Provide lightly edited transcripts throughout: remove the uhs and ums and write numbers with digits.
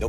No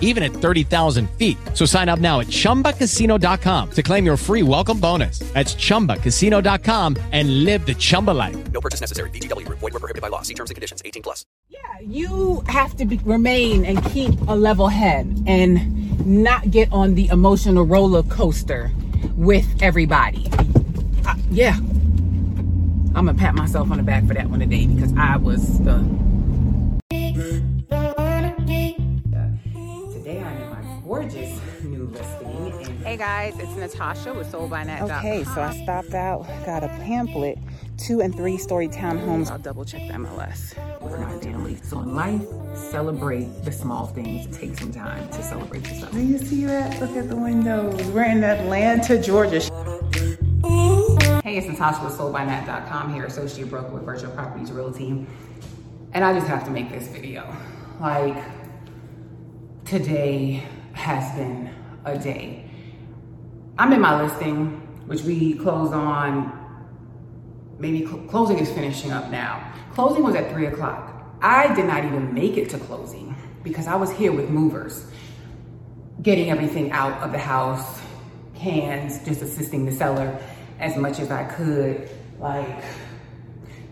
even at 30,000 feet. So sign up now at ChumbaCasino.com to claim your free welcome bonus. That's ChumbaCasino.com and live the Chumba life. No purchase necessary. VGW. Void where prohibited by law. See terms and conditions. 18 plus. Yeah, you have to remain and keep a level head and not get on the emotional roller coaster with everybody. I'm going to pat myself on the back for that one today because I was Today I'm in my gorgeous new listing. Hey guys, it's Natasha with SoldByNat.com. Okay, so I stopped out, got a pamphlet, 2- and 3-story townhomes. I'll double check the MLS. We're not daily. So in life, celebrate the small things. Take some time to celebrate yourself. Do you see that? Look at the windows. We're in Atlanta, Georgia. Hey, it's Natasha with SoldByNat.com here, associate broker with Virtual Properties Realty. And I just have to make this video. Like, today has been a day. I'm in my listing, which we closed on, closing is finishing up now. Closing was at 3:00. I did not even make it to closing because I was here with movers, getting everything out of the house, cans, just assisting the seller as much as I could. Like,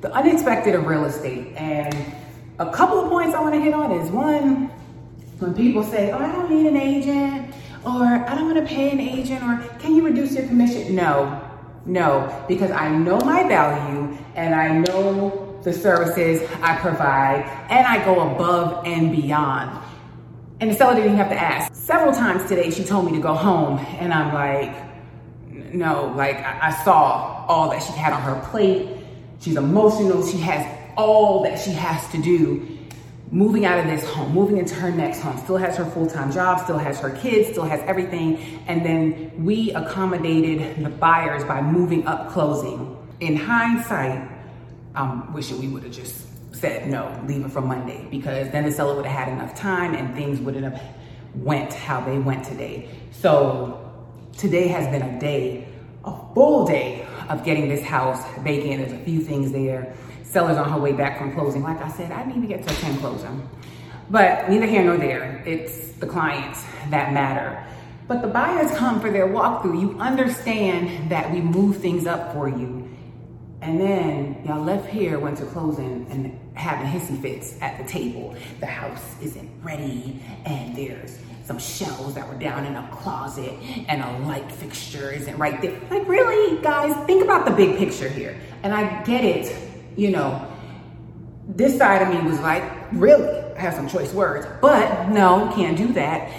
the unexpected of real estate. And a couple of points I want to hit on is one, when people say, oh, I don't need an agent, or I don't want to pay an agent, or can you reduce your commission? No, because I know my value and I know the services I provide and I go above and beyond. And the seller didn't have to ask. Several times today, she told me to go home and I'm like, no, like I saw all that she had on her plate. She's emotional. She has all that she has to do. Moving out of this home, moving into her next home, still has her full-time job, still has her kids, still has everything. And then we accommodated the buyers by moving up closing. In hindsight, I'm wishing we would have just said, no, leave it for Monday, because then the seller would have had enough time and things wouldn't have went how they went today. So today has been a day, a full day of getting this house vacant. There's a few things there. Seller's on her way back from closing. Like I said, I need to get to a 10 closing. But neither here nor there. It's the clients that matter. But the buyers come for their walkthrough. You understand that we move things up for you. And then y'all left here, went to closing and having hissy fits at the table. The house isn't ready and there's some shelves that were down in a closet and a light fixture isn't right there. Like, really, guys, think about the big picture here. And I get it. You know, this side of me was like, really? I have some choice words, but no, can't do that.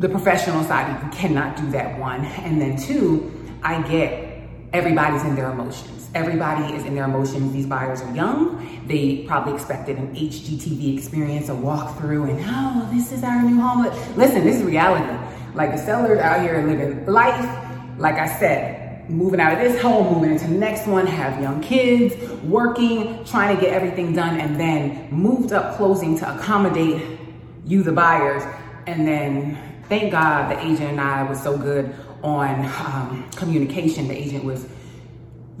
The professional side of you cannot do that, one. And then two, I get everybody's in their emotions. Everybody is in their emotions. These buyers are young. They probably expected an HGTV experience, a walkthrough, and oh, this is our new home. Listen, this is reality. Like, the sellers out here living life, like I said, moving out of this home, moving into the next one, have young kids, working, trying to get everything done, and then moved up closing to accommodate you, the buyers. And then, thank God, the agent and I was so good on communication. The agent was,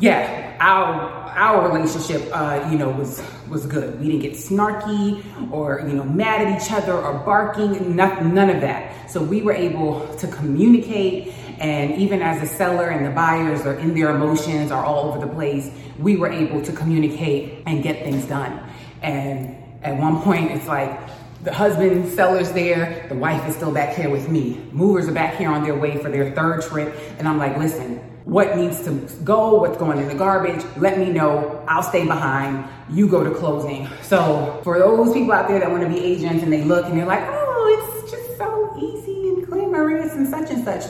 our relationship, was good. We didn't get snarky or, mad at each other or barking, none of that. So we were able to communicate. And even as the seller and the buyers are in their emotions, are all over the place, we were able to communicate and get things done. And at one point, it's like the husband seller's there, the wife is still back here with me. Movers are back here on their way for their third trip. And I'm like, listen, what needs to go, what's going in the garbage, let me know. I'll stay behind. You go to closing. So for those people out there that want to be agents and they look and they're like, oh, it's just so easy and glamorous and such and such.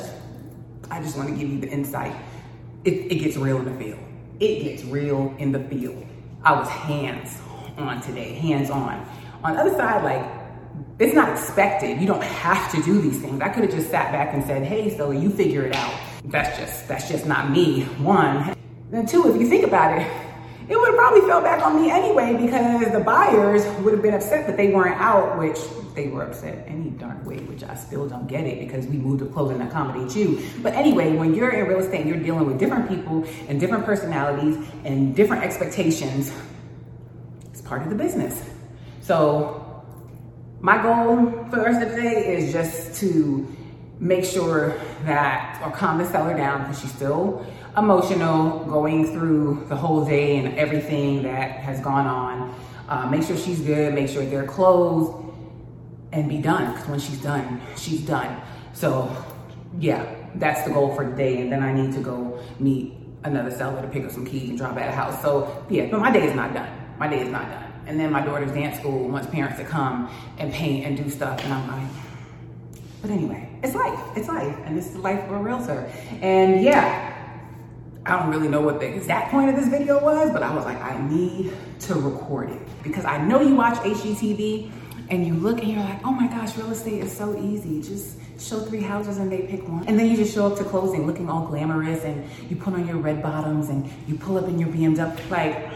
I just want to give you the insight. It gets real in the field. It gets real in the field. I was hands-on today, hands-on. On the other side, like, it's not expected. You don't have to do these things. I could have just sat back and said, hey, Stella, you figure it out. That's just not me, one. Then two, if you think about it, it would have probably fell back on me anyway because the buyers would have been upset that they weren't out, which they were upset any darn way, which I still don't get it because we moved to close and accommodate you. But anyway, when you're in real estate, you're dealing with different people and different personalities and different expectations. It's part of the business. So my goal for the rest of the day is just to make sure that, or calm the seller down because she's still emotional going through the whole day and everything that has gone on. Make sure she's good, make sure they're closed, and be done. Because when she's done, she's done. So yeah, that's the goal for today. And then I need to go meet another seller to pick up some keys and drop at a house. So yeah, but my day is not done. My day is not done. And then my daughter's dance school wants parents to come and paint and do stuff. And I'm like, but anyway, it's life, and it's the life of a realtor. And yeah, I don't really know what the exact point of this video was, but I was like, I need to record it because I know you watch HGTV and you look and you're like, oh my gosh, real estate is so easy. Just show three houses and they pick one. And then you just show up to closing looking all glamorous and you put on your red bottoms and you pull up in your BMW. Like,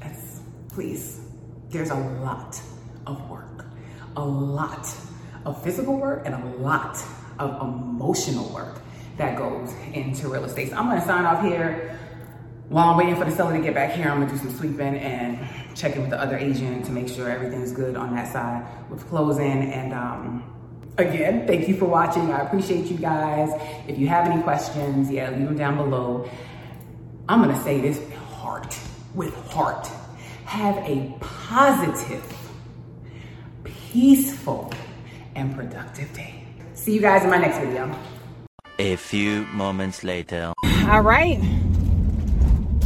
yes, please, there's a lot of work, a lot of physical work and a lot of emotional work that goes into real estate. So I'm gonna sign off here. While I'm waiting for the seller to get back here, I'm gonna do some sweeping and checking with the other agent to make sure everything's good on that side with closing. And again, thank you for watching. I appreciate you guys. If you have any questions, yeah, leave them down below. I'm gonna say this with heart. Have a positive, peaceful, and productive day. See you guys in my next video. A few moments later. All right.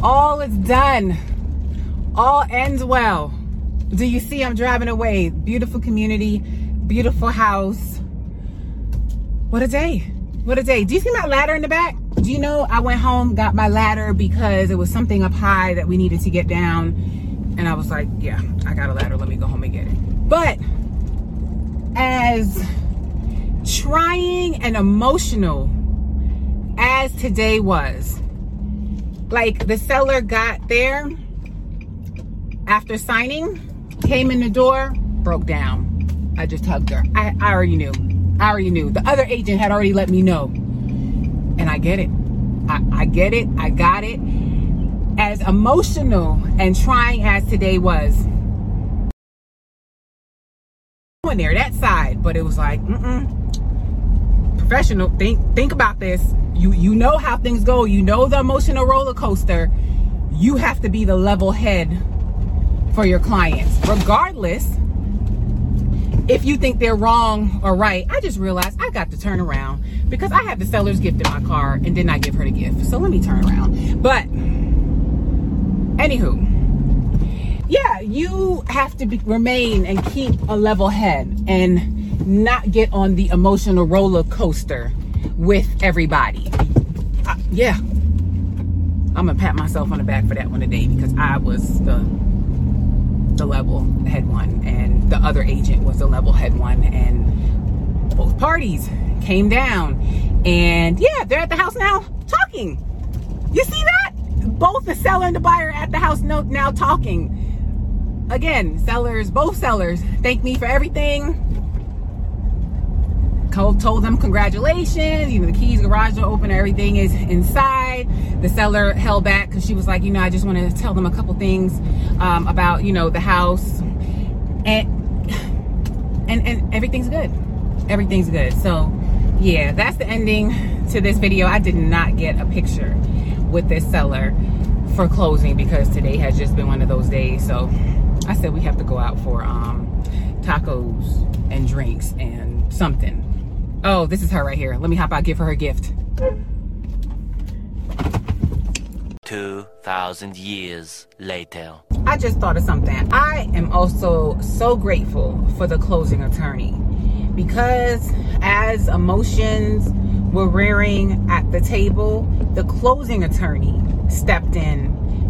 All is done. All ends well. Do you see I'm driving away? Beautiful community, beautiful house. What a day. What a day. Do you see my ladder in the back? Do you know I went home, got my ladder because it was something up high that we needed to get down. And I was like, yeah, I got a ladder. Let me go home and get it. But as trying and emotional as today was, like, the seller got there after signing, came in the door, broke down. I just hugged her. I already knew. The other agent had already let me know. And I get it. I get it. I got it. As emotional and trying as today was, there that side, but it was like professional. Think about this. You know how things go. You know the emotional roller coaster. You have to be the level head for your clients, regardless if you think they're wrong or right. I just realized I got to turn around because I had the seller's gift in my car and did not give her the gift. So let me turn around. But anywho. Yeah, you have to remain and keep a level head and not get on the emotional roller coaster with everybody. I'm gonna pat myself on the back for that one today because I was the level head one and the other agent was the level head one and both parties came down. And yeah, they're at the house now talking. You see that? Both the seller and the buyer at the house now talking. Again, both sellers, thank me for everything. Cole told them congratulations. The keys, garage are open, everything is inside. The seller held back because she was like, I just want to tell them a couple things about, the house. And everything's good. Everything's good. So, yeah, that's the ending to this video. I did not get a picture with this seller for closing because today has just been one of those days. So I said we have to go out for tacos and drinks and something. Oh, this is her right here. Let me hop out, give her gift. 2,000 years later. I just thought of something. I am also so grateful for the closing attorney, because as emotions were rearing at the table, the closing attorney stepped in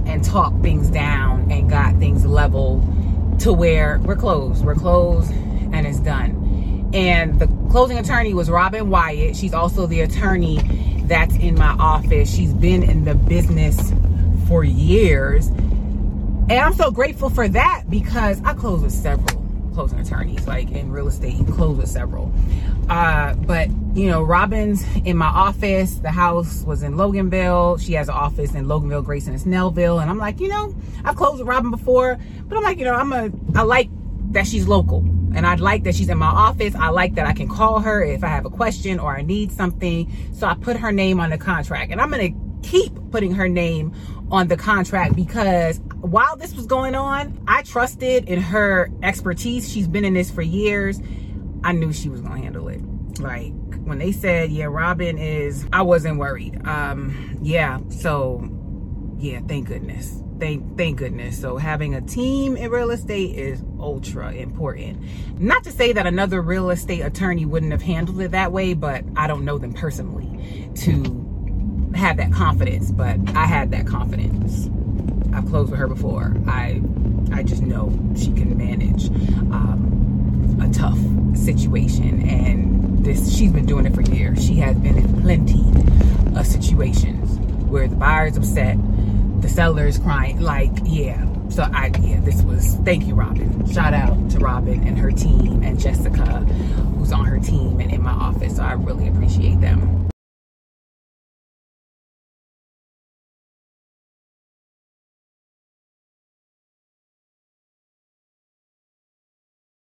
and talked things down and got things level to where we're closed and it's done. And the closing attorney was Robin Wyatt. She's also the attorney that's in my office. She's been in the business for years. And I'm so grateful for that, because I closed with several closing attorneys. Like in real estate, you close with several. But you know, Robin's in my office. The house was in Loganville. She has an office in Loganville, Grayson, and Snellville. And I'm like, you know, I've closed with Robin before, but I'm like, you know, I like that she's local. And I'd like that she's in my office. I like that I can call her if I have a question or I need something. So I put her name on the contract. And I'm going to keep putting her name on the contract, because while this was going on, I trusted in her expertise. She's been in this for years. I knew she was going to handle it. Like when they said, yeah, Robin is, I wasn't worried. Thank goodness. Thank goodness. So having a team in real estate is ultra important. Not to say that another real estate attorney wouldn't have handled it that way, but I don't know them personally to have that confidence. But I had that confidence. I've closed with her before. I just know she can manage a tough situation, and this, she's been doing it for years. She has been in plenty of situations where the buyer's upset, the seller's crying, like, yeah. So this was, thank you, Robin. Shout out to Robin and her team, and Jessica, who's on her team and in my office. So I really appreciate them.